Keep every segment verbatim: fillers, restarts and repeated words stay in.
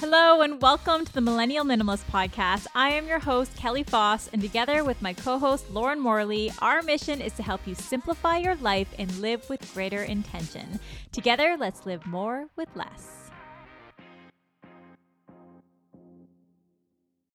Hello and welcome to the Millennial Minimalist podcast. I am your host, Kelly Foss, and together with my co-host, Lauren Morley, our mission is to help you simplify your life and live with greater intention. Together, let's live more with less.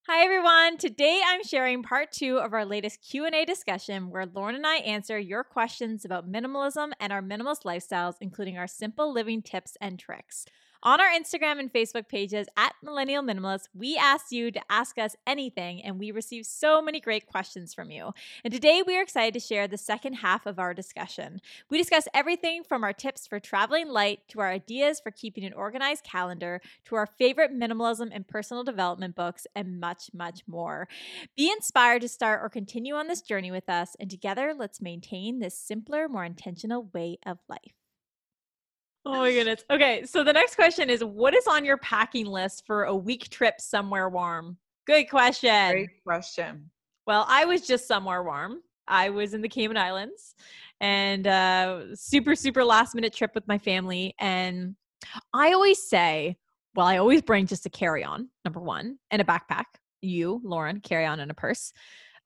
Hi everyone. Today I'm sharing part two of our latest Q and A discussion where Lauren and I answer your questions about minimalism and our minimalist lifestyles, including our simple living tips and tricks. On our Instagram and Facebook pages at Millennial Minimalist, we asked you to ask us anything, and we received so many great questions from you. And today we are excited to share the second half of our discussion. We discuss everything from our tips for traveling light to our ideas for keeping an organized calendar to our favorite minimalism and personal development books and much, much more. Be inspired to start or continue on this journey with us, and together let's maintain this simpler, more intentional way of life. Oh my goodness. Okay. So the next question is, what is on your packing list for a week trip somewhere warm? Good question. Great question. Well, I was just somewhere warm. I was in the Cayman Islands and uh super, super last minute trip with my family. And I always say, well, I always bring just a carry-on, number one, and a backpack. You, Lauren, carry-on and a purse.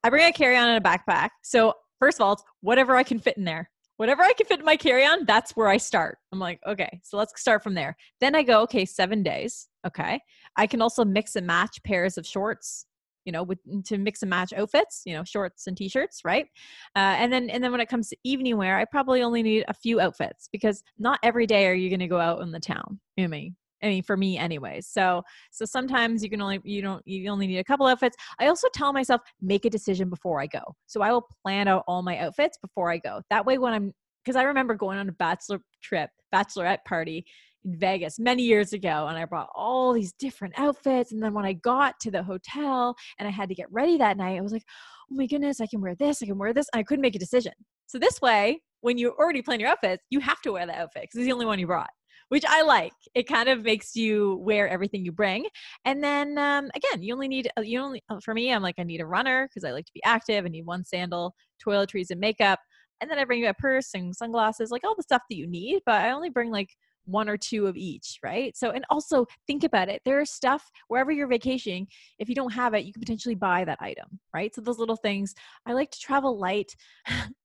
I bring a carry-on and a backpack. So first of all, it's whatever I can fit in there. Whatever I can fit in my carry-on, that's where I start. I'm like, okay, so let's start from there. Then I go, okay, seven days. Okay. I can also mix and match pairs of shorts, you know, with, to mix and match outfits, you know, shorts and t-shirts, right? Uh, and then, and then when it comes to evening wear, I probably only need a few outfits because not every day are you going to go out in the town. You know what I mean? I mean, for me anyways. So, so sometimes you can only, you don't, you only need a couple outfits. I also tell myself, make a decision before I go. So I will plan out all my outfits before I go. That way when I'm, cause I remember going on a bachelor trip, bachelorette party in Vegas many years ago. And I brought all these different outfits. And then when I got to the hotel and I had to get ready that night, I was like, oh my goodness, I can wear this. I can wear this. And I couldn't make a decision. So this way, when you already plan your outfits, you have to wear the outfit because it's the only one you brought, which I like. It kind of makes you wear everything you bring. And then um, again, you only need, you only, for me, I'm like, I need a runner because I like to be active. I need one sandal, toiletries and makeup. And then I bring a purse and sunglasses, like all the stuff that you need, but I only bring like one or two of each, right? So, and also think about it. There's stuff wherever you're vacationing, if you don't have it, you can potentially buy that item, right? So those little things, I like to travel light.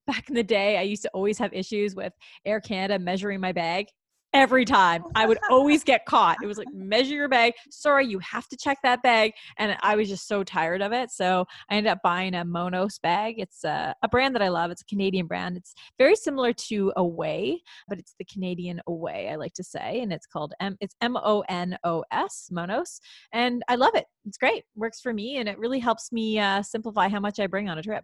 Back in the day, I used to always have issues with Air Canada measuring my bag. Every time I would always get caught. It was like, measure your bag. Sorry, you have to check that bag. And I was just so tired of it. So I ended up buying a Monos bag. It's a, a brand that I love. It's a Canadian brand. It's very similar to Away, but it's the Canadian Away, I like to say. And it's called, M. it's M O N O S, Monos. And I love it. It's great. Works for me. And it really helps me uh, simplify how much I bring on a trip.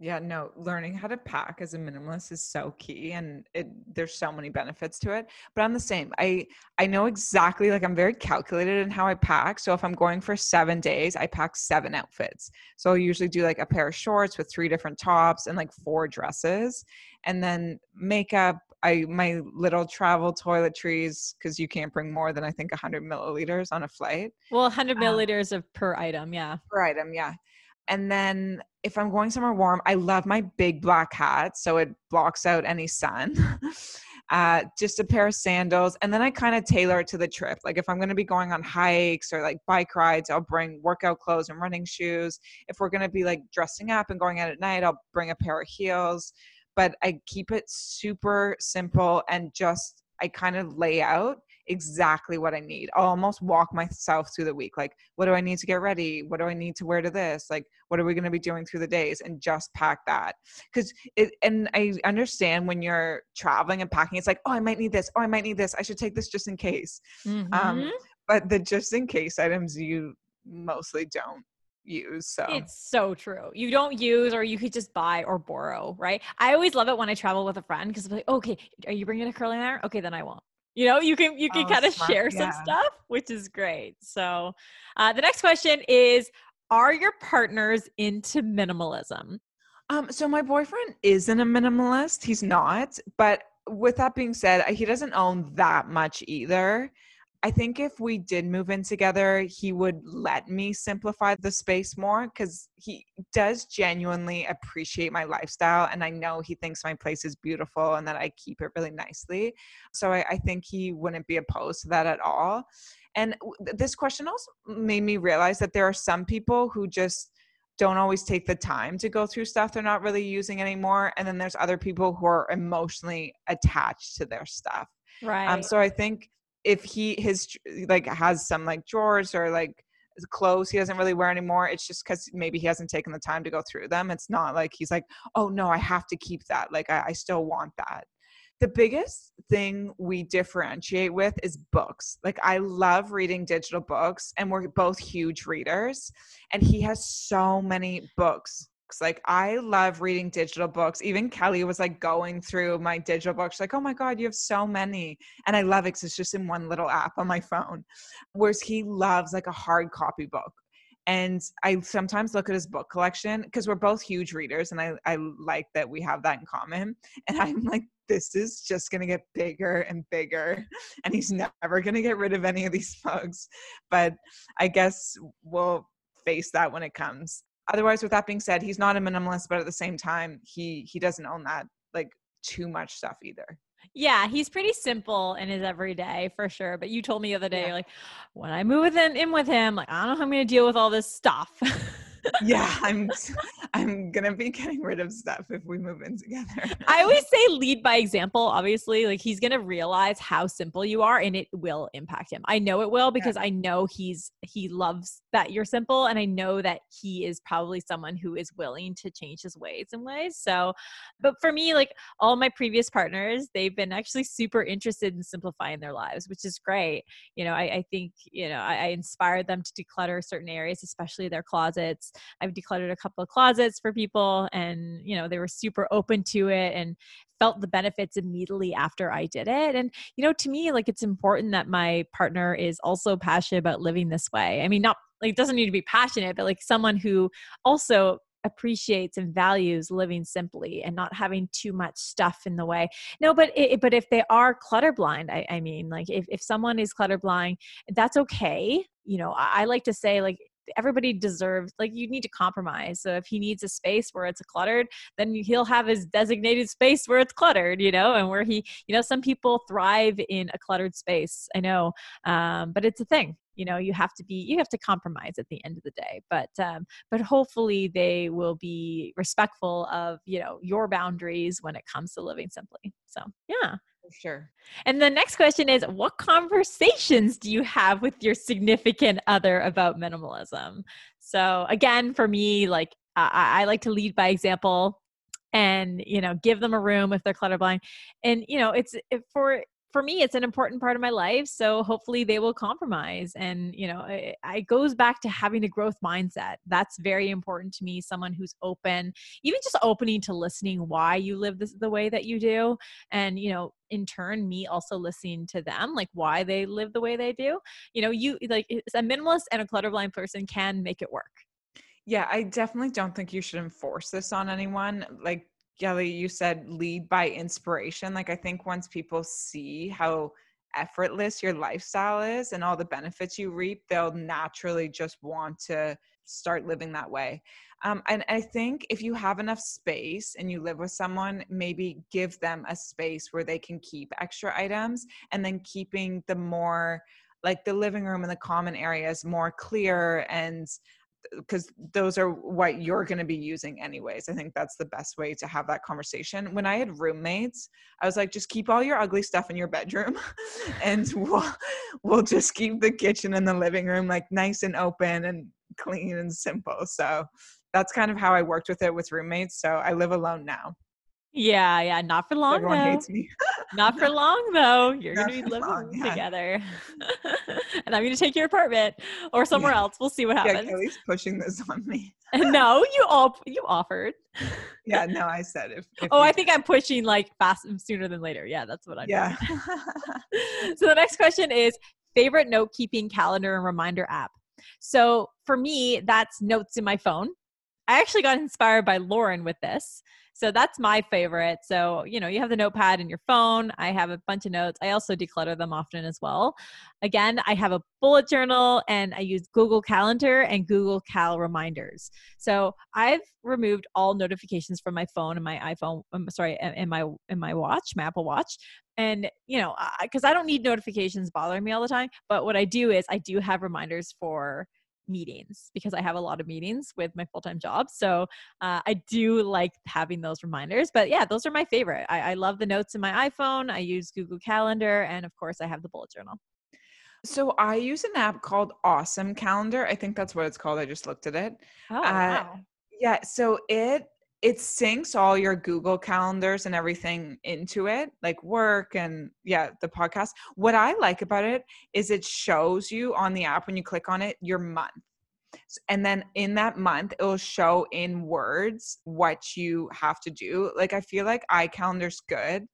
Yeah, no, learning how to pack as a minimalist is so key, and it, there's so many benefits to it, but I'm the same. I, I know exactly, like I'm very calculated in how I pack. So if I'm going for seven days, I pack seven outfits. So I'll usually do like a pair of shorts with three different tops and like four dresses, and then makeup, I, my little travel toiletries, because you can't bring more than I think one hundred milliliters on a flight. Well, one hundred milliliters um, of per item. Yeah. Per item. Yeah. And then if I'm going somewhere warm, I love my big black hat. So it blocks out any sun, uh, just a pair of sandals. And then I kind of tailor it to the trip. Like if I'm going to be going on hikes or like bike rides, I'll bring workout clothes and running shoes. If we're going to be like dressing up and going out at night, I'll bring a pair of heels, but I keep it super simple and just, I kind of lay out exactly what I need. I'll almost walk myself through the week. Like, what do I need to get ready? What do I need to wear to this? Like, what are we going to be doing through the days? And just pack that. Cause it, and I understand when you're traveling and packing, it's like, oh, I might need this. Oh, I might need this. I should take this just in case. Mm-hmm. Um, but the just in case items you mostly don't use. So it's so true. You don't use, or you could just buy or borrow, right? I always love it when I travel with a friend because I'm like, okay, are you bringing a curling iron? Okay, then I won't. You know, you can, you can oh, kind of share yeah. some stuff, which is great. So uh, the next question is, are your partners into minimalism? Um, so my boyfriend isn't a minimalist. He's not. But with that being said, he doesn't own that much either. I think if we did move in together, he would let me simplify the space more because he does genuinely appreciate my lifestyle. And I know he thinks my place is beautiful and that I keep it really nicely. So I, I think he wouldn't be opposed to that at all. And this question also made me realize that there are some people who just don't always take the time to go through stuff they're not really using anymore. And then there's other people who are emotionally attached to their stuff. Right. Um, so I think if he his like has some like drawers or like clothes he doesn't really wear anymore, it's just because maybe he hasn't taken the time to go through them. It's not like he's like, oh no, I have to keep that. Like I, I still want that. The biggest thing we differentiate with is books. Like I love reading digital books and we're both huge readers and he has so many books. Like I love reading digital books. Even Kelly was like going through my digital books. She's like, oh my God, you have so many. And I love it because it's just in one little app on my phone. Whereas he loves like a hard copy book. And I sometimes look at his book collection because we're both huge readers. And I, I like that we have that in common. And I'm like, this is just going to get bigger and bigger. And he's never going to get rid of any of these books. But I guess we'll face that when it comes. Otherwise, with that being said, he's not a minimalist, but at the same time, he he doesn't own that like too much stuff either. Yeah, he's pretty simple in his everyday for sure. But you told me the other day, yeah. like when I move with him, in with him, like I don't know how I'm going to deal with all this stuff. yeah, I'm I'm going to be getting rid of stuff if we move in together. I always say lead by example, obviously. Like he's going to realize how simple you are and it will impact him. I know it will because yeah. I know he's he loves that you're simple and I know that he is probably someone who is willing to change his ways in ways. So, but for me, like all my previous partners, they've been actually super interested in simplifying their lives, which is great. You know, I, I think, you know, I, I inspired them to declutter certain areas, especially their closets. I've decluttered a couple of closets for people and, you know, they were super open to it and felt the benefits immediately after I did it. And, you know, to me, like, it's important that my partner is also passionate about living this way. I mean, not like, it doesn't need to be passionate, but like someone who also appreciates and values living simply and not having too much stuff in the way. No, but it, but if they are clutter blind, I, I mean, like if, if someone is clutter blind, that's okay. You know, I, I like to say like, everybody deserves, like you need to compromise. So if he needs a space where it's cluttered, then he'll have his designated space where it's cluttered, you know, and where he, you know, some people thrive in a cluttered space. I know. Um, but it's a thing, you know, you have to be, you have to compromise at the end of the day, but, um, but hopefully they will be respectful of, you know, your boundaries when it comes to living simply. So, yeah. Sure. And the next question is, what conversations do you have with your significant other about minimalism? So again, for me, like I, I like to lead by example and, you know, give them a room if they're clutterblind. And, you know, it's it, for, for me, it's an important part of my life. So hopefully they will compromise. And, you know, it, it goes back to having a growth mindset. That's very important to me. Someone who's open, even just opening to listening why you live this, the way that you do. And, you know, in turn, me also listening to them, like why they live the way they do. You know, you like a minimalist and a clutterblind person can make it work. Yeah. I definitely don't think you should enforce this on anyone. Like, Kelly, you said lead by inspiration. Like I think once people see how effortless your lifestyle is and all the benefits you reap, they'll naturally just want to start living that way. Um, and I think if you have enough space and you live with someone, maybe give them a space where they can keep extra items and then keeping the more like the living room and the common areas more clear and because those are what you're going to be using anyways. I think that's the best way to have that conversation. When I had roommates, I was like, just keep all your ugly stuff in your bedroom and we'll, we'll just keep the kitchen and the living room like nice and open and clean and simple. So that's kind of how I worked with it with roommates. So I live alone now. Yeah. Yeah. Not for long. Everyone though. Hates me. Not for long though. You're going to be living long, yeah. together and I'm going to take your apartment or somewhere yeah. else. We'll see what happens. Yeah, Kelly's pushing this on me. No, you all, you offered. Yeah. No, I said if. if oh, I think did. I'm pushing like fast sooner than later. Yeah. That's what I'm yeah. doing. So the next question is favorite note keeping calendar and reminder app. So for me, that's notes in my phone. I actually got inspired by Lauren with this. So that's my favorite. So, you know, you have the notepad and your phone. I have a bunch of notes. I also declutter them often as well. Again, I have a bullet journal and I use Google Calendar and Google Cal reminders. So I've removed all notifications from my phone and my iPhone, I'm sorry, and my, and my watch, my Apple Watch. And, you know, because I, I don't need notifications bothering me all the time. But what I do is I do have reminders for meetings because I have a lot of meetings with my full-time job. So uh, I do like having those reminders, but yeah, those are my favorite. I, I love the notes in my iPhone. I use Google Calendar. And of course I have the bullet journal. So I use an app called Awesome Calendar. I think that's what it's called. I just looked at it. Oh, uh, wow. Yeah. So it, it syncs all your Google calendars and everything into it, like work and yeah, the podcast. What I like about it is it shows you on the app when you click on it, your month. And then in that month, it will show in words what you have to do. Like, I feel like iCalendar's good.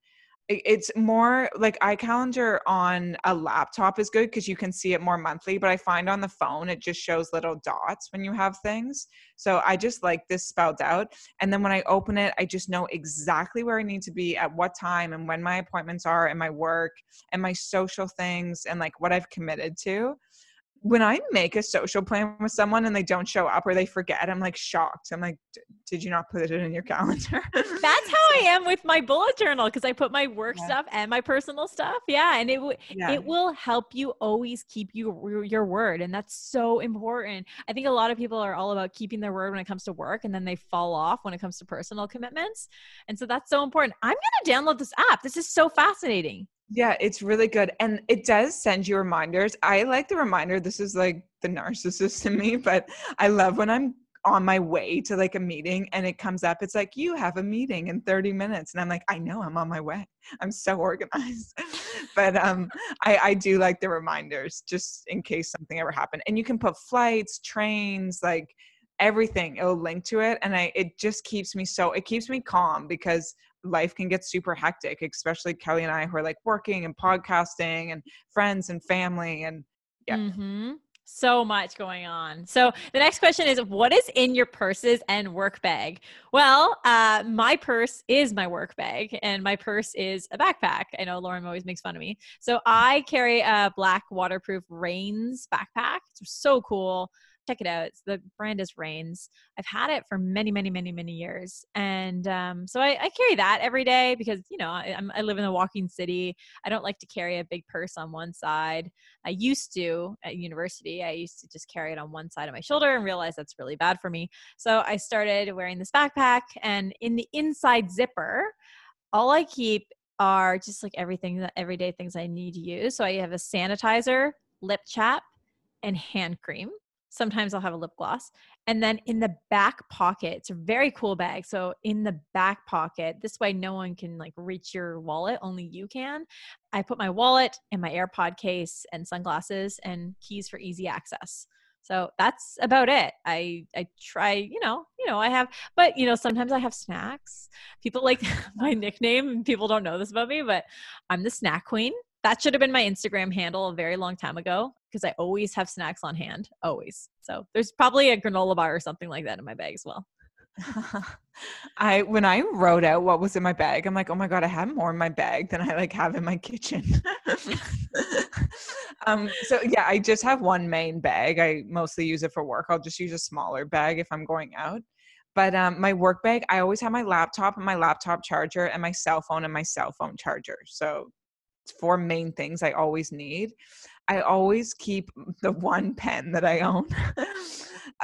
It's more like iCalendar on a laptop is good because you can see it more monthly, but I find on the phone, it just shows little dots when you have things. So I just like this spelled out. And then when I open it, I just know exactly where I need to be at what time and when my appointments are and my work and my social things and like what I've committed to. When I make a social plan with someone and they don't show up or they forget, I'm like shocked. I'm like, did you not put it in your calendar? That's how I am with my bullet journal because I put my work yeah. stuff and my personal stuff. Yeah. And it w- yeah. it will help you always keep you, your word. And that's so important. I think a lot of people are all about keeping their word when it comes to work and then they fall off when it comes to personal commitments. And so that's so important. I'm going to download this app. This is so fascinating. Yeah, it's really good. And it does send you reminders. I like the reminder. This is like the narcissist in me, but I love when I'm on my way to like a meeting and it comes up. It's like, you have a meeting in thirty minutes. And I'm like, I know, I'm on my way. I'm so organized. But um, I, I do like the reminders just in case something ever happened. And you can put flights, trains, like everything. It'll link to it. And I, it just keeps me so, it keeps me calm because life can get super hectic, especially Kelly and I who are like working and podcasting and friends and family and yeah. Mm-hmm. So much going on. So the next question is, what is in your purses and work bag? Well, uh, my purse is my work bag and my purse is a backpack. I know Lauren always makes fun of me. So I carry a black waterproof Rains backpack. It's so cool. Check it out. It's, the brand is Rains. I've had it for many, many, many, many years. And um, so I, I carry that every day because, you know, I, I'm, I live in a walking city. I don't like to carry a big purse on one side. I used to at university. I used to just carry it on one side of my shoulder and realize that's really bad for me. So I started wearing this backpack, and in the inside zipper, all I keep are just like everything, that everyday things I need to use. So I have a sanitizer, lip chap, and hand cream. Sometimes I'll have a lip gloss. And then in the back pocket, it's a very cool bag. So in the back pocket, this way no one can like reach your wallet, only you can. I put my wallet and my AirPod case and sunglasses and keys for easy access. So that's about it. I, I try, you know, you know, I have, but you know, sometimes I have snacks. People like my nickname and people don't know this about me, but I'm the snack queen. That should have been my Instagram handle a very long time ago because I always have snacks on hand, always. So there's probably a granola bar or something like that in my bag as well. I, when I wrote out what was in my bag, I'm like, oh my God, I have more in my bag than I like have in my kitchen. um, so yeah, I just have one main bag. I mostly use it for work. I'll just use a smaller bag if I'm going out. But um, my work bag, I always have my laptop and my laptop charger and my cell phone and my cell phone charger. So four main things I always need. I always keep the one pen that I own,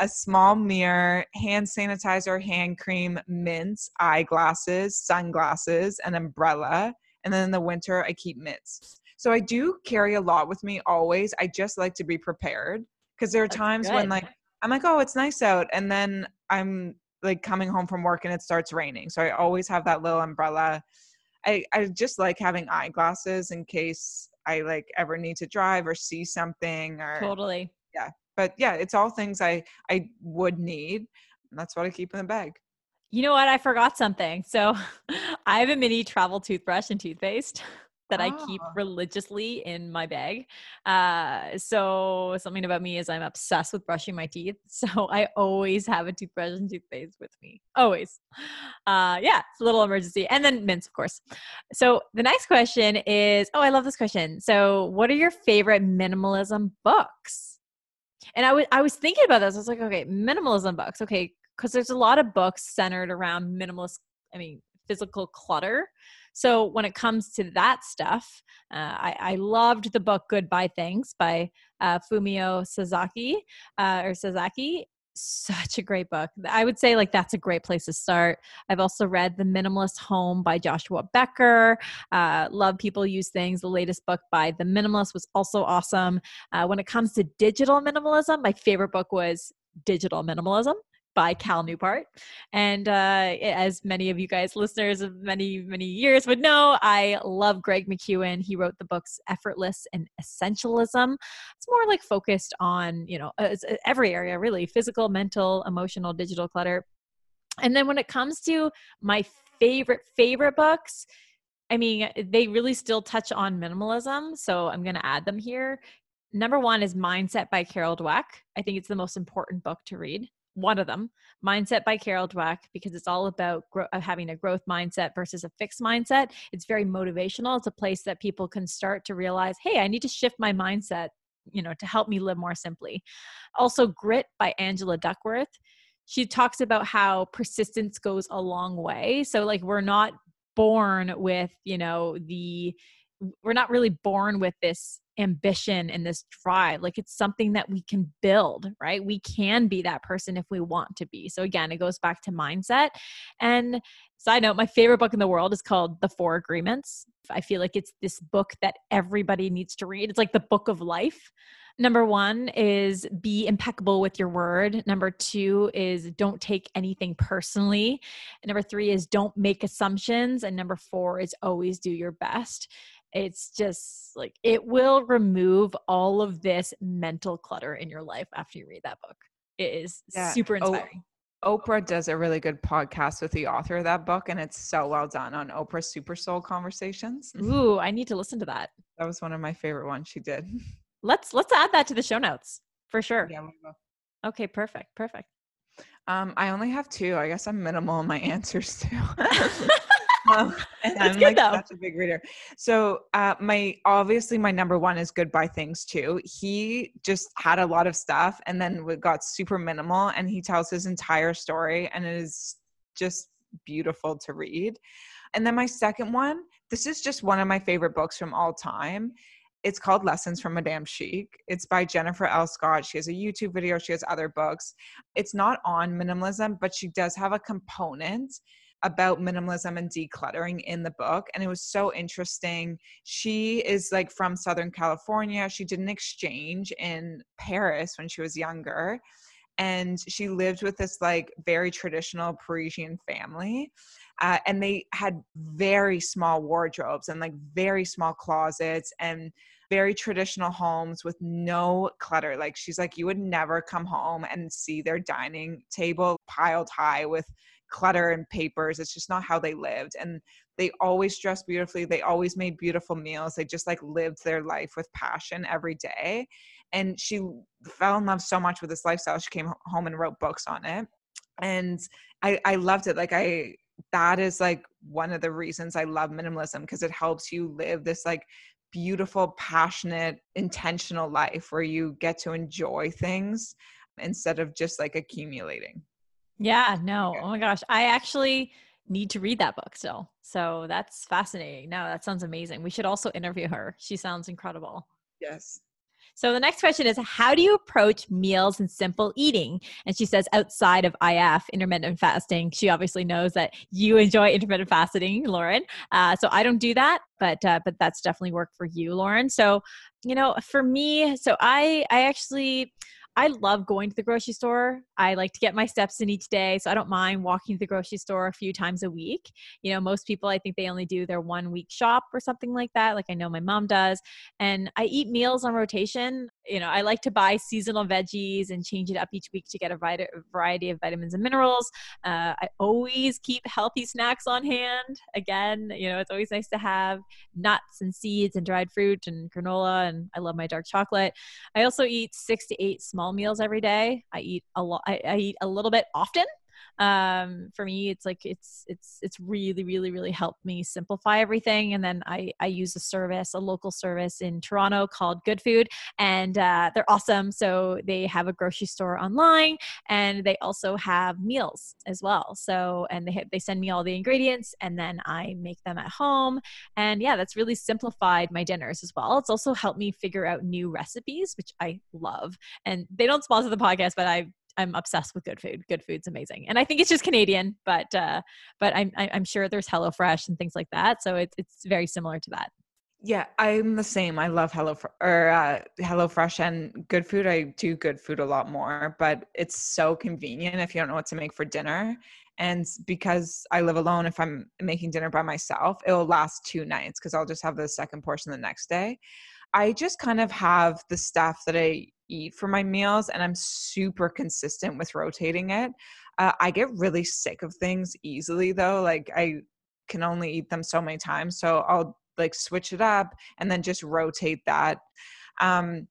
a small mirror, hand sanitizer, hand cream, mints, eyeglasses, sunglasses, an umbrella. And then in the winter, I keep mitts. So I do carry a lot with me always. I just like to be prepared because there are That's times good. when like, I'm like, oh, it's nice out. And then I'm like coming home from work and it starts raining. So I always have that little umbrella. I, I just like having eyeglasses in case I like ever need to drive or see something or totally. Yeah. But yeah, it's all things I, I would need. And that's what I keep in the bag. You know what? I forgot something. So I have a mini travel toothbrush and toothpaste. that oh. I keep religiously in my bag. Uh, so something about me is I'm obsessed with brushing my teeth. So I always have a toothbrush and toothpaste with me. Always. Uh, yeah, it's a little emergency. And then mints, of course. So the next question is, oh, I love this question. So what are your favorite minimalism books? And I, w- I was thinking about this. I was like, okay, minimalism books. Okay. Because there's a lot of books centered around minimalist, I mean, physical clutter. So when it comes to that stuff, uh, I, I loved the book Goodbye Things by uh, Fumio Sazaki uh, or Sazaki. Such a great book. I would say like that's a great place to start. I've also read The Minimalist Home by Joshua Becker. Uh, love People Use Things. The latest book by The Minimalist was also awesome. Uh, when it comes to digital minimalism, my favorite book was Digital Minimalism by Cal Newport. And uh, as many of you guys, listeners of many, many years would know, I love Greg McKeown. He wrote the books Effortless and Essentialism. It's more like focused on, you know, uh, every area really, physical, mental, emotional, digital clutter. And then when it comes to my favorite, favorite books, I mean, they really still touch on minimalism. So I'm going to add them here. Number one is Mindset by Carol Dweck. I think it's the most important book to read. One of them, Mindset by Carol Dweck, because it's all about gro- having a growth mindset versus a fixed mindset. It's very motivational. It's a place that people can start to realize, hey, I need to shift my mindset, you know, to help me live more simply. Also, Grit by Angela Duckworth. She talks about how persistence goes a long way. So like we're not born with, you know, the, we're not really born with this ambition and this drive. Like it's something that we can build, right? We can be that person if we want to be. So again, it goes back to mindset. And side note, my favorite book in the world is called The Four Agreements. I feel like it's this book that everybody needs to read. It's like the book of life. Number one is be impeccable with your word. Number two is don't take anything personally. And number three is don't make assumptions. And number four is always do your best. It's just like, it will remove all of this mental clutter in your life after you read that book. It is yeah. super inspiring. O- Oprah does a really good podcast with the author of that book, and it's so well done on Oprah's Super Soul Conversations. Ooh, I need to listen to that. That was one of my favorite ones she did. Let's, let's add that to the show notes for sure. Yeah, we will. Okay, perfect. Perfect. Um, I only have two. I guess I'm minimal in my answers too. Um, and That's I'm good, like though. Such a big reader. So uh, my, obviously my number one is Goodbye Things too. He just had a lot of stuff and then got super minimal, and he tells his entire story, and it is just beautiful to read. And then my second one, this is just one of my favorite books from all time. It's called Lessons from Madame Chic. It's by Jennifer L. Scott. She has a YouTube video. She has other books. It's not on minimalism, but she does have a component about minimalism and decluttering in the book. And it was so interesting. She is like from Southern California. She did an exchange in Paris when she was younger. And she lived with this like very traditional Parisian family. Uh, and they had very small wardrobes and like very small closets and very traditional homes with no clutter. Like she's like, you would never come home and see their dining table piled high with clutter and papers. It's just not how they lived. And they always dressed beautifully. They always made beautiful meals. They just like lived their life with passion every day. And she fell in love so much with this lifestyle. She came home and wrote books on it. And I, I loved it. Like I, that is like one of the reasons I love minimalism, because it helps you live this like beautiful, passionate, intentional life where you get to enjoy things instead of just like accumulating. Yeah, no. Oh my gosh. I actually need to read that book still. So that's fascinating. No, that sounds amazing. We should also interview her. She sounds incredible. Yes. So the next question is, how do you approach meals and simple eating? And she says, outside of I F, intermittent fasting. She obviously knows that you enjoy intermittent fasting, Lauren. Uh, so I don't do that, but uh, but that's definitely worked for you, Lauren. So, you know, for me, so I I actually... I love going to the grocery store. I like to get my steps in each day. So I don't mind walking to the grocery store a few times a week. You know, most people, I think they only do their one week shop or something like that. Like I know my mom does. And I eat meals on rotation. You know, I like to buy seasonal veggies and change it up each week to get a variety of vitamins and minerals. Uh, I always keep healthy snacks on hand. Again, you know, it's always nice to have nuts and seeds and dried fruit and granola. And I love my dark chocolate. I also eat six to eight small meals every day. I eat a lot. I, I eat a little bit often. Um, for me, it's like, it's, it's, it's really, really, really helped me simplify everything. And then I, I use a service, a local service in Toronto called Good Food, and, uh, they're awesome. So they have a grocery store online, and they also have meals as well. So, and they, they send me all the ingredients, and then I make them at home. And yeah, that's really simplified my dinners as well. It's also helped me figure out new recipes, which I love, and they don't sponsor the podcast, but I've I'm obsessed with good food. Good food's amazing. And I think it's just Canadian, but, uh, but I'm, I'm sure there's HelloFresh and things like that. So it's, it's very similar to that. Yeah. I'm the same. I love Hello or, uh, HelloFresh and Good Food. I do Good Food a lot more, but it's so convenient if you don't know what to make for dinner. And because I live alone, if I'm making dinner by myself, it'll last two nights. 'Cause I'll just have the second portion the next day. I just kind of have the stuff that I eat for my meals, and I'm super consistent with rotating it. Uh, I get really sick of things easily though. Like I can only eat them so many times. So I'll like switch it up and then just rotate that. Um,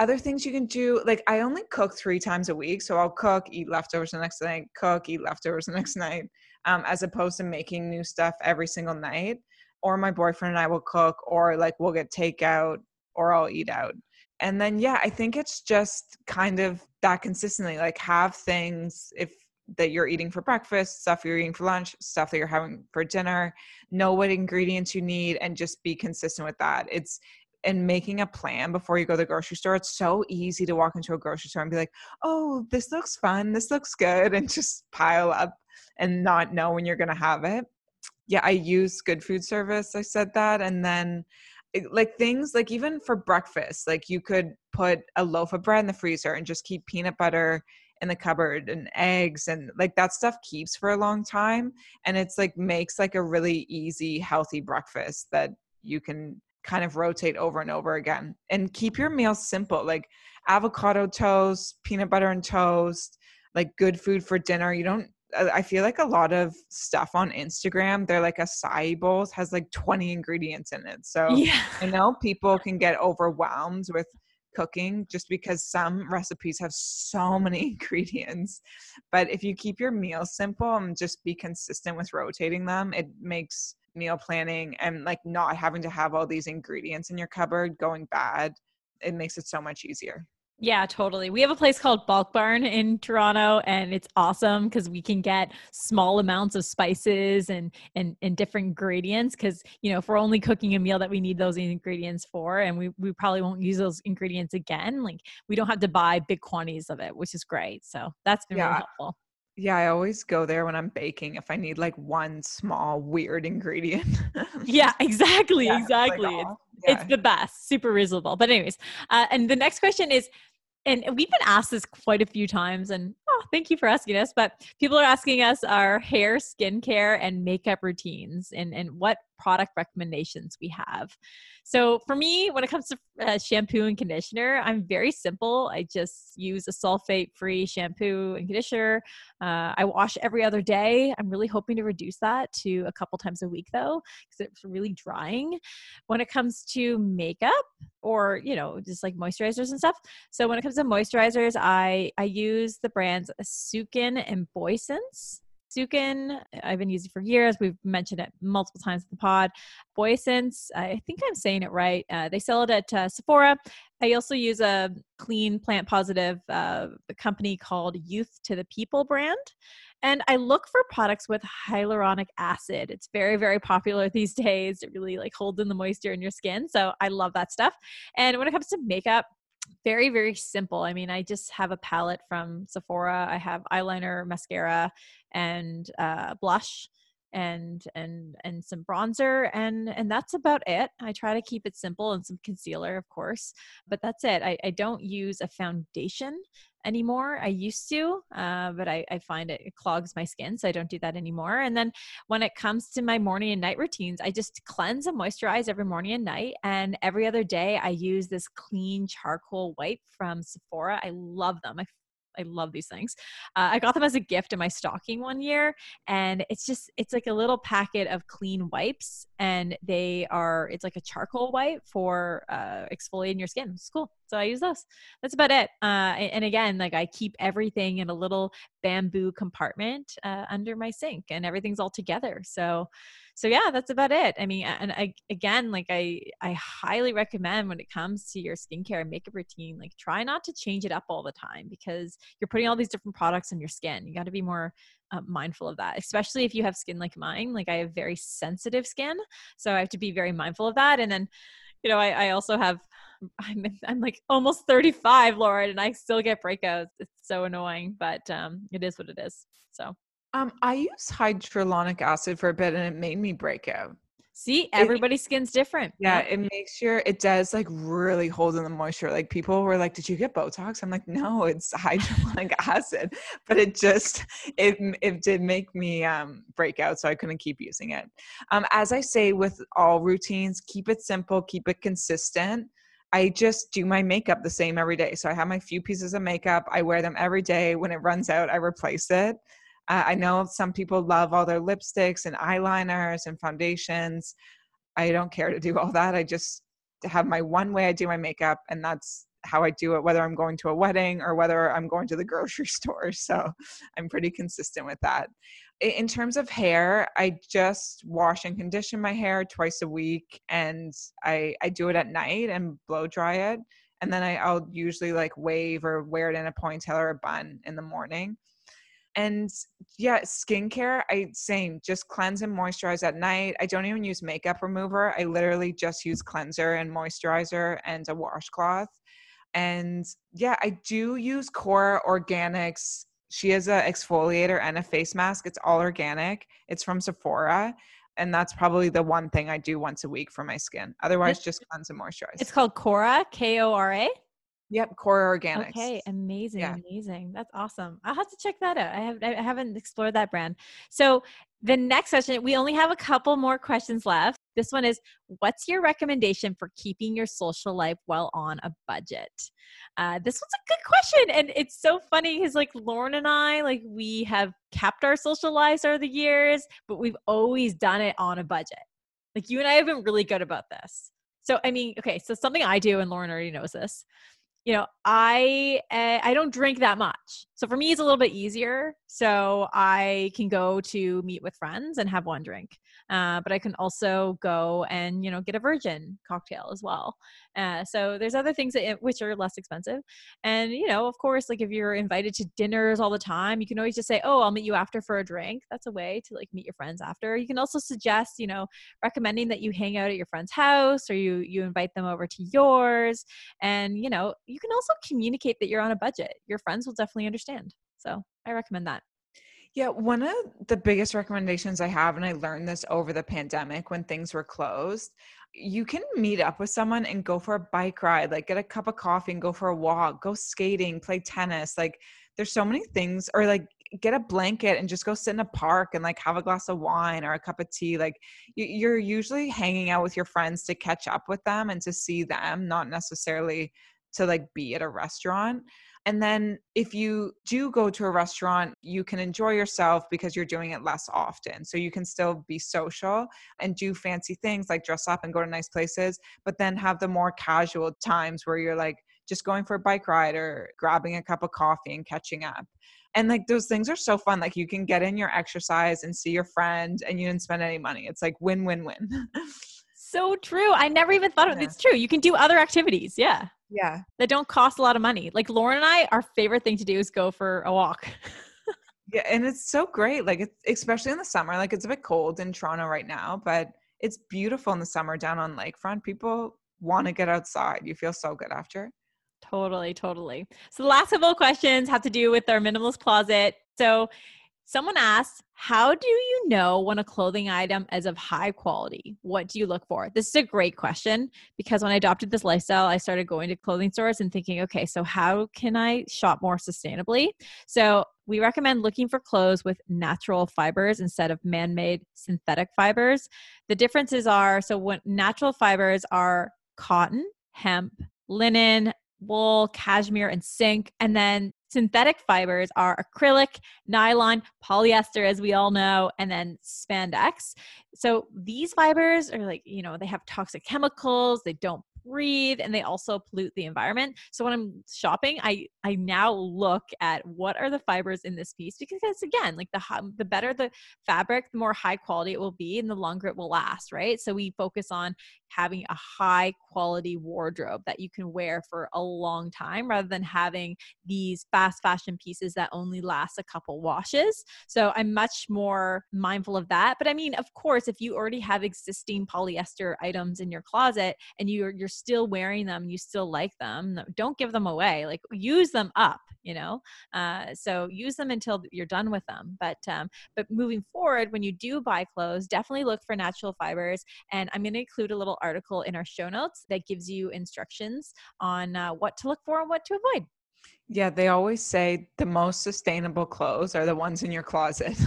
other things you can do, like I only cook three times a week. So I'll cook, eat leftovers the next night, cook, eat leftovers the next night, um, as opposed to making new stuff every single night. Or my boyfriend and I will cook, or like we'll get takeout, or I'll eat out. And then, yeah, I think it's just kind of that consistently, like have things if that you're eating for breakfast, stuff you're eating for lunch, stuff that you're having for dinner, know what ingredients you need, and just be consistent with that. It's, and making a plan before you go to the grocery store. It's so easy to walk into a grocery store and be like, oh, this looks fun. This looks good. And just pile up and not know when you're going to have it. Yeah. I use Good Food service. I said that. And then like things like even for breakfast, like you could put a loaf of bread in the freezer and just keep peanut butter in the cupboard and eggs, and like that stuff keeps for a long time. And it's like makes like a really easy, healthy breakfast that you can kind of rotate over and over again. And keep your meals simple, like avocado toast, peanut butter and toast, like Good Food for dinner. You don't I feel like a lot of stuff on Instagram, they're like acai bowls has like twenty ingredients in it. So yeah. I know people can get overwhelmed with cooking just because some recipes have so many ingredients. But if you keep your meals simple and just be consistent with rotating them, it makes meal planning and like not having to have all these ingredients in your cupboard going bad. It makes it so much easier. Yeah, totally. We have a place called Bulk Barn in Toronto, and it's awesome because we can get small amounts of spices and, and, and different ingredients because, you know, if we're only cooking a meal that we need those ingredients for, and we, we probably won't use those ingredients again. Like we don't have to buy big quantities of it, which is great. So that's been yeah. really helpful. Yeah, I always go there when I'm baking if I need like one small weird ingredient. yeah, exactly. Yeah, exactly. Like, oh, yeah. It's the best. Super reasonable. But anyways, uh, and the next question is, and we've been asked this quite a few times, and oh, thank you for asking us, but people are asking us our hair, skincare, and makeup routines, and, and what product recommendations we have. So for me, when it comes to uh, shampoo and conditioner, I'm very simple. I just use a sulfate-free shampoo and conditioner. Uh, I wash every other day. I'm really hoping to reduce that to a couple times a week though, because it's really drying. When it comes to makeup or, you know, just like moisturizers and stuff. So when it comes to moisturizers, I, I use the brands Sukin and Boysense. Sukin, I've been using for years. We've mentioned it multiple times in the pod. Boysense, I think I'm saying it right. Uh, they sell it at uh, Sephora. I also use a clean plant positive uh, company called Youth to the People brand. And I look for products with hyaluronic acid. It's very, very popular these days. It really like holds in the moisture in your skin. So I love that stuff. And when it comes to makeup, very, very simple. I mean, I just have a palette from Sephora. I have eyeliner, mascara, and uh, blush. and and and some bronzer, and and that's about it. I try to keep it simple, and some concealer, of course, but that's it. I, I don't use a foundation anymore. I used to, uh, but I, I find it, it clogs my skin, so I don't do that anymore. And then when it comes to my morning and night routines, I just cleanse and moisturize every morning and night. And every other day I use this clean charcoal wipe from Sephora. I love them. I I love these things. Uh, I got them as a gift in my stocking one year, and it's just, it's like a little packet of clean wipes, and they are, it's like a charcoal wipe for uh, exfoliating your skin. It's cool. So I use those. That's about it. Uh, and again, like I keep everything in a little bamboo compartment uh, under my sink, and everything's all together. So, so yeah, that's about it. I mean, and I, again, like I, I highly recommend when it comes to your skincare and makeup routine, like try not to change it up all the time, because you're putting all these different products on your skin. You got to be more Uh, mindful of that, especially if you have skin like mine. Like I have very sensitive skin, so I have to be very mindful of that. And then, you know, I, I also have, I'm, I'm like almost thirty-five, Lauren, and I still get breakouts. It's so annoying, but um, it is what it is. So um, I used hyaluronic acid for a bit, and it made me break out. See, everybody's it, skin's different. Yeah, yeah, it makes sure it does like really hold in the moisture. Like people were like, "Did you get Botox?" I'm like, "No, it's hyaluronic acid." But it just it it did make me um, break out, so I couldn't keep using it. Um, as I say with all routines, keep it simple, keep it consistent. I just do my makeup the same every day. So I have my few pieces of makeup. I wear them every day. When it runs out, I replace it. Uh, I know some people love all their lipsticks and eyeliners and foundations. I don't care to do all that. I just have my one way I do my makeup, and that's how I do it, whether I'm going to a wedding or whether I'm going to the grocery store. So I'm pretty consistent with that. In terms of hair, I just wash and condition my hair twice a week, and I, I do it at night and blow dry it. And then I, I'll usually like wave or wear it in a ponytail or a bun in the morning. And yeah, skincare, I same, just cleanse and moisturize at night. I don't even use makeup remover. I literally just use cleanser and moisturizer and a washcloth. And yeah, I do use Cora Organics. She has an exfoliator and a face mask. It's all organic. It's from Sephora. And that's probably the one thing I do once a week for my skin. Otherwise, it's, just cleanse and moisturize. It's called Cora, K O R A. Yep, Cora Organics. Okay, amazing, yeah. amazing. That's awesome. I'll have to check that out. I have I haven't explored that brand. So the next question, we only have a couple more questions left. This one is, what's your recommendation for keeping your social life well on a budget? Uh, this one's a good question. And it's so funny because like Lauren and I, like we have kept our social lives over the years, but we've always done it on a budget. Like you and I have been really good about this. So, I mean, okay, so something I do, and Lauren already knows this, you know, I, uh, I don't drink that much. So for me, it's a little bit easier. So I can go to meet with friends and have one drink. Uh, but I can also go and, you know, get a virgin cocktail as well. Uh, so there's other things that, which are less expensive. And, you know, of course, like if you're invited to dinners all the time, you can always just say, oh, I'll meet you after for a drink. That's a way to like meet your friends after. You can also suggest, you know, recommending that you hang out at your friend's house, or you, you invite them over to yours. And, you know, you can also communicate that you're on a budget. Your friends will definitely understand. So I recommend that. Yeah. One of the biggest recommendations I have, and I learned this over the pandemic when things were closed, you can meet up with someone and go for a bike ride, like get a cup of coffee and go for a walk, go skating, play tennis. Like there's so many things, or like get a blanket and just go sit in a park and like have a glass of wine or a cup of tea. Like you're usually hanging out with your friends to catch up with them and to see them, not necessarily to like be at a restaurant. And then if you do go to a restaurant, you can enjoy yourself because you're doing it less often. So you can still be social and do fancy things like dress up and go to nice places, but then have the more casual times where you're like just going for a bike ride or grabbing a cup of coffee and catching up. And like those things are so fun. Like you can get in your exercise and see your friend and you didn't spend any money. It's like win, win, win. So true. I never even thought of it. Yeah. It's true. You can do other activities. Yeah. Yeah. That don't cost a lot of money. Like Lauren and I, our favorite thing to do is go for a walk. Yeah. And it's so great. Like it's, especially in the summer, like it's a bit cold in Toronto right now, but it's beautiful in the summer down on Lakefront. People want to get outside. You feel so good after. Totally. Totally. So the last couple of questions have to do with our minimalist closet. So Someone asks, how do you know when a clothing item is of high quality? What do you look for? This is a great question because when I adopted this lifestyle, I started going to clothing stores and thinking, okay, so how can I shop more sustainably? So we recommend looking for clothes with natural fibers instead of man-made synthetic fibers. The differences are, so when natural fibers are cotton, hemp, linen, wool, cashmere, and silk, and then synthetic fibers are acrylic, nylon, polyester, as we all know, and then spandex. So these fibers are like, you know, they have toxic chemicals, they don't breathe, and they also pollute the environment. So when I'm shopping, I, I now look at what are the fibers in this piece, because again, like the, the better the fabric, the more high quality it will be and the longer it will last, right? So we focus on having a high quality wardrobe that you can wear for a long time rather than having these fast fashion pieces that only last a couple washes. So I'm much more mindful of that. But I mean, of course, if you already have existing polyester items in your closet and you're, you're still wearing them, you still like them, don't give them away, like use them up, you know? Uh, so use them until you're done with them. But, um, but moving forward, when you do buy clothes, definitely look for natural fibers. And I'm going to include a little article in our show notes that gives you instructions on uh, what to look for and what to avoid. Yeah, they always say the most sustainable clothes are the ones in your closet.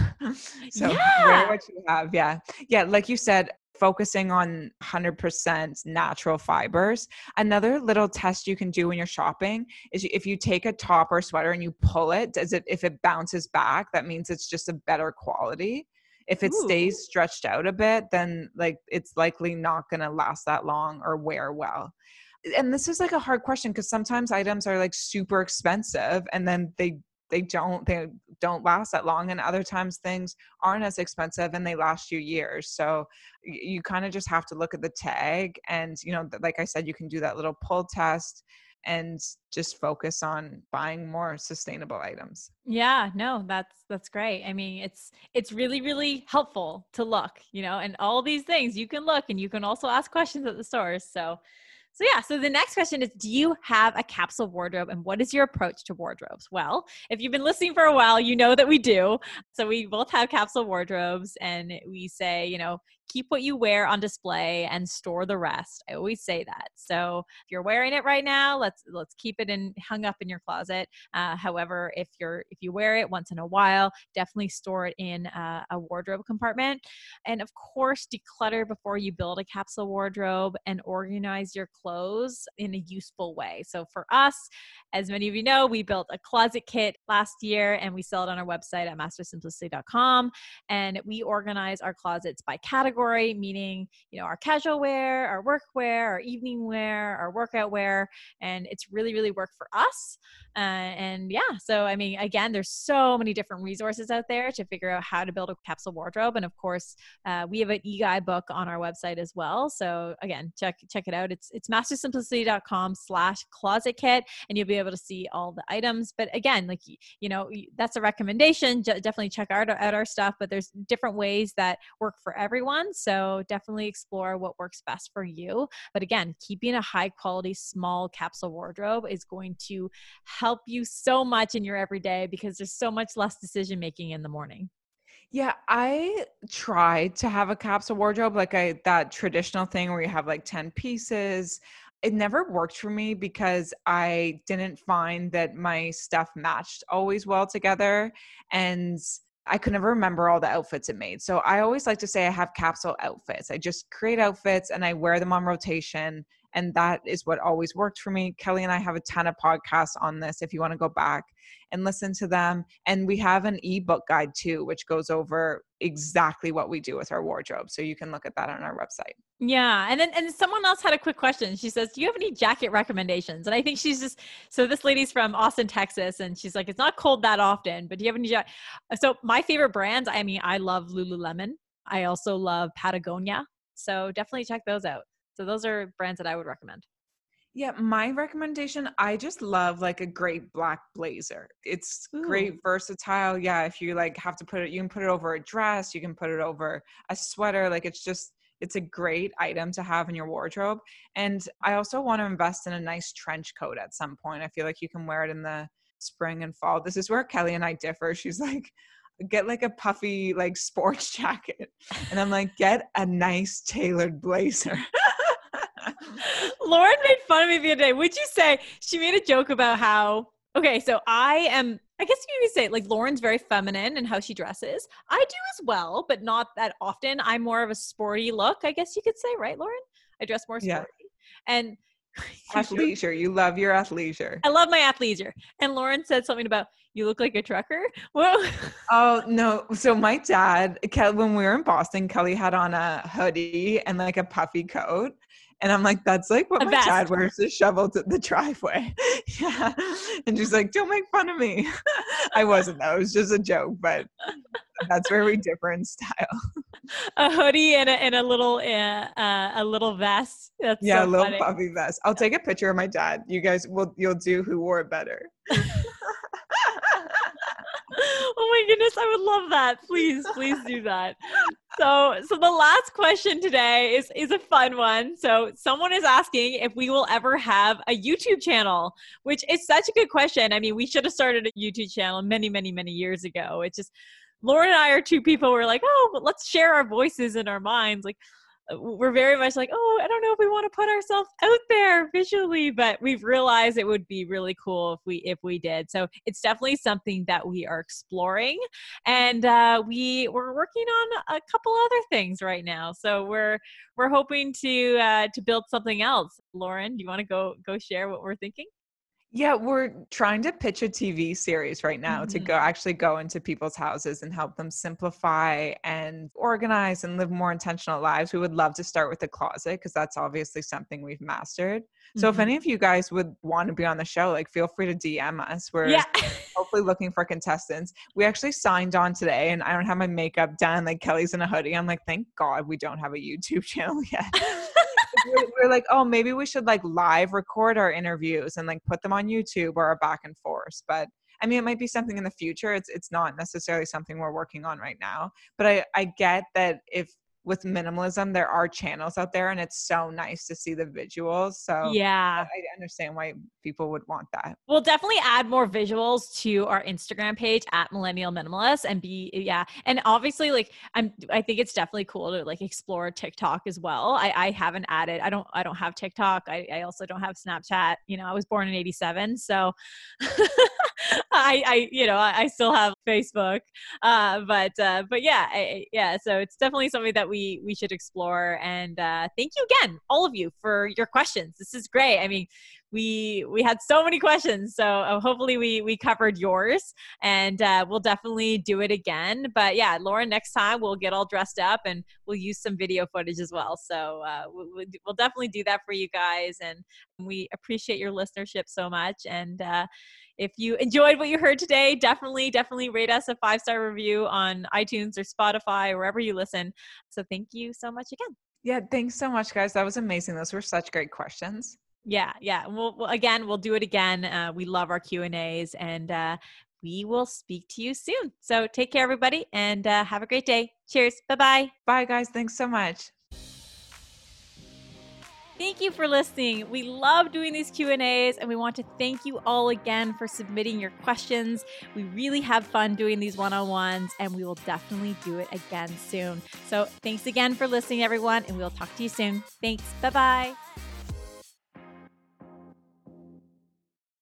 So yeah. Wear what you have. Yeah. Yeah. Like you said, focusing on one hundred percent natural fibers. Another little test you can do when you're shopping is if you take a top or sweater and you pull it, as if, if it bounces back, that means it's just a better quality. If it Ooh. stays stretched out a bit, then like it's likely not going to last that long or wear well. And this is like a hard question because sometimes items are like super expensive and then they they don't they don't last that long, and other times things aren't as expensive and they last you years. So you kind of just have to look at the tag, and you know, like I said, you can do that little pull test and just focus on buying more sustainable items. Yeah, no, that's, that's great. I mean, it's, it's really, really helpful to look, you know, and all these things you can look, and you can also ask questions at the stores. So, so yeah. So the next question is, do you have a capsule wardrobe, and what is your approach to wardrobes? Well, if you've been listening for a while, you know that we do. So we both have capsule wardrobes, and we say, you know, keep what you wear on display and store the rest. I always say that. So if you're wearing it right now, let's let's keep it in, hung up in your closet. Uh, however, if you're if you wear it once in a while, definitely store it in a, a wardrobe compartment. And of course, declutter before you build a capsule wardrobe, and organize your clothes in a useful way. So for us, as many of you know, we built a closet kit last year, and we sell it on our website at master simplicity dot com. And we organize our closets by category. Category, meaning, you know, our casual wear, our work wear, our evening wear, our workout wear, and it's really, really worked for us. Uh, and yeah, so I mean, again, there's so many different resources out there to figure out how to build a capsule wardrobe. And of course, uh, we have an e-guide book on our website as well. So again, check check it out. It's it's master simplicity dot com slash closet kit, and you'll be able to see all the items. But again, like, you know, that's a recommendation. Definitely check out, out our stuff. But there's different ways that work for everyone. So definitely explore what works best for you. But again, keeping a high quality, small capsule wardrobe is going to help you so much in your everyday, because there's so much less decision making in the morning. Yeah, I tried to have a capsule wardrobe, like I, that traditional thing where you have like ten pieces. It never worked for me because I didn't find that my stuff matched always well together. And I could never remember all the outfits it made. So I always like to say I have capsule outfits. I just create outfits and I wear them on rotation. And that is what always worked for me. Kelly and I have a ton of podcasts on this if you want to go back and listen to them. And we have an ebook guide too, which goes over exactly what we do with our wardrobe. So you can look at that on our website. Yeah. And then, and someone else had a quick question. She says, do you have any jacket recommendations? And I think she's just, so this lady's from Austin, Texas, and she's like, it's not cold that often, but do you have any jacket? So my favorite brands, I mean, I love Lululemon. I also love Patagonia. So definitely check those out. So those are brands that I would recommend. Yeah. My recommendation, I just love like a great black blazer. It's Ooh. great, versatile. Yeah. If you like have to put it, you can put it over a dress, you can put it over a sweater. Like it's just, it's a great item to have in your wardrobe. And I also want to invest in a nice trench coat at some point. I feel like you can wear it in the spring and fall. This is where Kelly and I differ. She's like, get like a puffy, like sports jacket. And I'm like, get a nice tailored blazer. Lauren made fun of me the other day. Would you say she made a joke about how, okay, so I am, I guess you could say like Lauren's very feminine in how she dresses. I do as well, but not that often. I'm more of a sporty look, I guess you could say, right, Lauren? I dress more sporty. Yeah. And athleisure. You love your athleisure. I love my athleisure. And Lauren said something about, you look like a trucker. Whoa. Oh, no. So my dad, when we were in Boston, Kelly had on a hoodie and like a puffy coat. And I'm like, that's like what a my vest. Dad wears to shovel to the driveway. Yeah. And she's like, don't make fun of me. I wasn't though. It was just a joke, but that's where we differ in style. A hoodie and a, and a little, uh, uh, a little vest. That's yeah. So a little funny. Puffy vest. I'll take a picture of my dad. You guys will, you'll do who wore it better. Oh my goodness. I would love that. Please, please do that. So, so the last question today is, is a fun one. So someone is asking if we will ever have a YouTube channel, which is such a good question. I mean, we should have started a YouTube channel many, many, many years ago. It's just, Lauren and I are two people who are like, oh, well, let's share our voices and our minds. Like we're very much like, oh, I don't know if we want to put ourselves out there visually, but we've realized it would be really cool if we, if we did. So it's definitely something that we are exploring, and uh, we we're working on a couple other things right now. So we're, we're hoping to, uh, to build something else. Lauren, do you want to go, go share what we're thinking? Yeah, we're trying to pitch a T V series right now mm-hmm. to go actually go into people's houses and help them simplify and organize and live more intentional lives. We would love to start with the closet because that's obviously something we've mastered. Mm-hmm. So if any of you guys would want to be on the show, like feel free to D M us. We're yeah. hopefully looking for contestants. We actually signed on today and I don't have my makeup done. Like Kelly's in a hoodie. I'm like, thank God we don't have a YouTube channel yet. We're, we're like, oh, maybe we should like live record our interviews and like put them on YouTube or our back and forth. But I mean, it might be something in the future. It's it's not necessarily something we're working on right now. But I, I get that if with minimalism, there are channels out there and it's so nice to see the visuals. So yeah, I understand why people would want that. We'll definitely add more visuals to our Instagram page at Millennial Minimalist and be, yeah. And obviously like, I'm, I think it's definitely cool to like explore TikTok as well. I, I haven't added, I don't, I don't have TikTok. I, I also don't have Snapchat. You know, I was born in eighty-seven. So I, I, you know, I, I still have Facebook. Uh, but, uh, but yeah, I, yeah. So it's definitely something that we We, we should explore. And uh, thank you again, all of you, for your questions. This is great. I mean, we we had so many questions. So uh, hopefully we we covered yours, and uh, we'll definitely do it again. But yeah, Lauren, next time we'll get all dressed up and we'll use some video footage as well. So uh, we, we'll definitely do that for you guys. And we appreciate your listenership so much. And uh, if you enjoyed what you heard today, definitely, definitely rate us a five-star review on iTunes or Spotify, or wherever you listen. So thank you so much again. Yeah. Thanks so much, guys. That was amazing. Those were such great questions. Yeah. Yeah. We'll, we'll again, we'll do it again. Uh, we love our Q and A's, and uh, we will speak to you soon. So take care, everybody, and uh, have a great day. Cheers. Bye-bye. Bye, guys. Thanks so much. Thank you for listening. We love doing these Q and A's, and we want to thank you all again for submitting your questions. We really have fun doing these one-on-ones, and we will definitely do it again soon. So thanks again for listening, everyone, and we'll talk to you soon. Thanks. Bye-bye.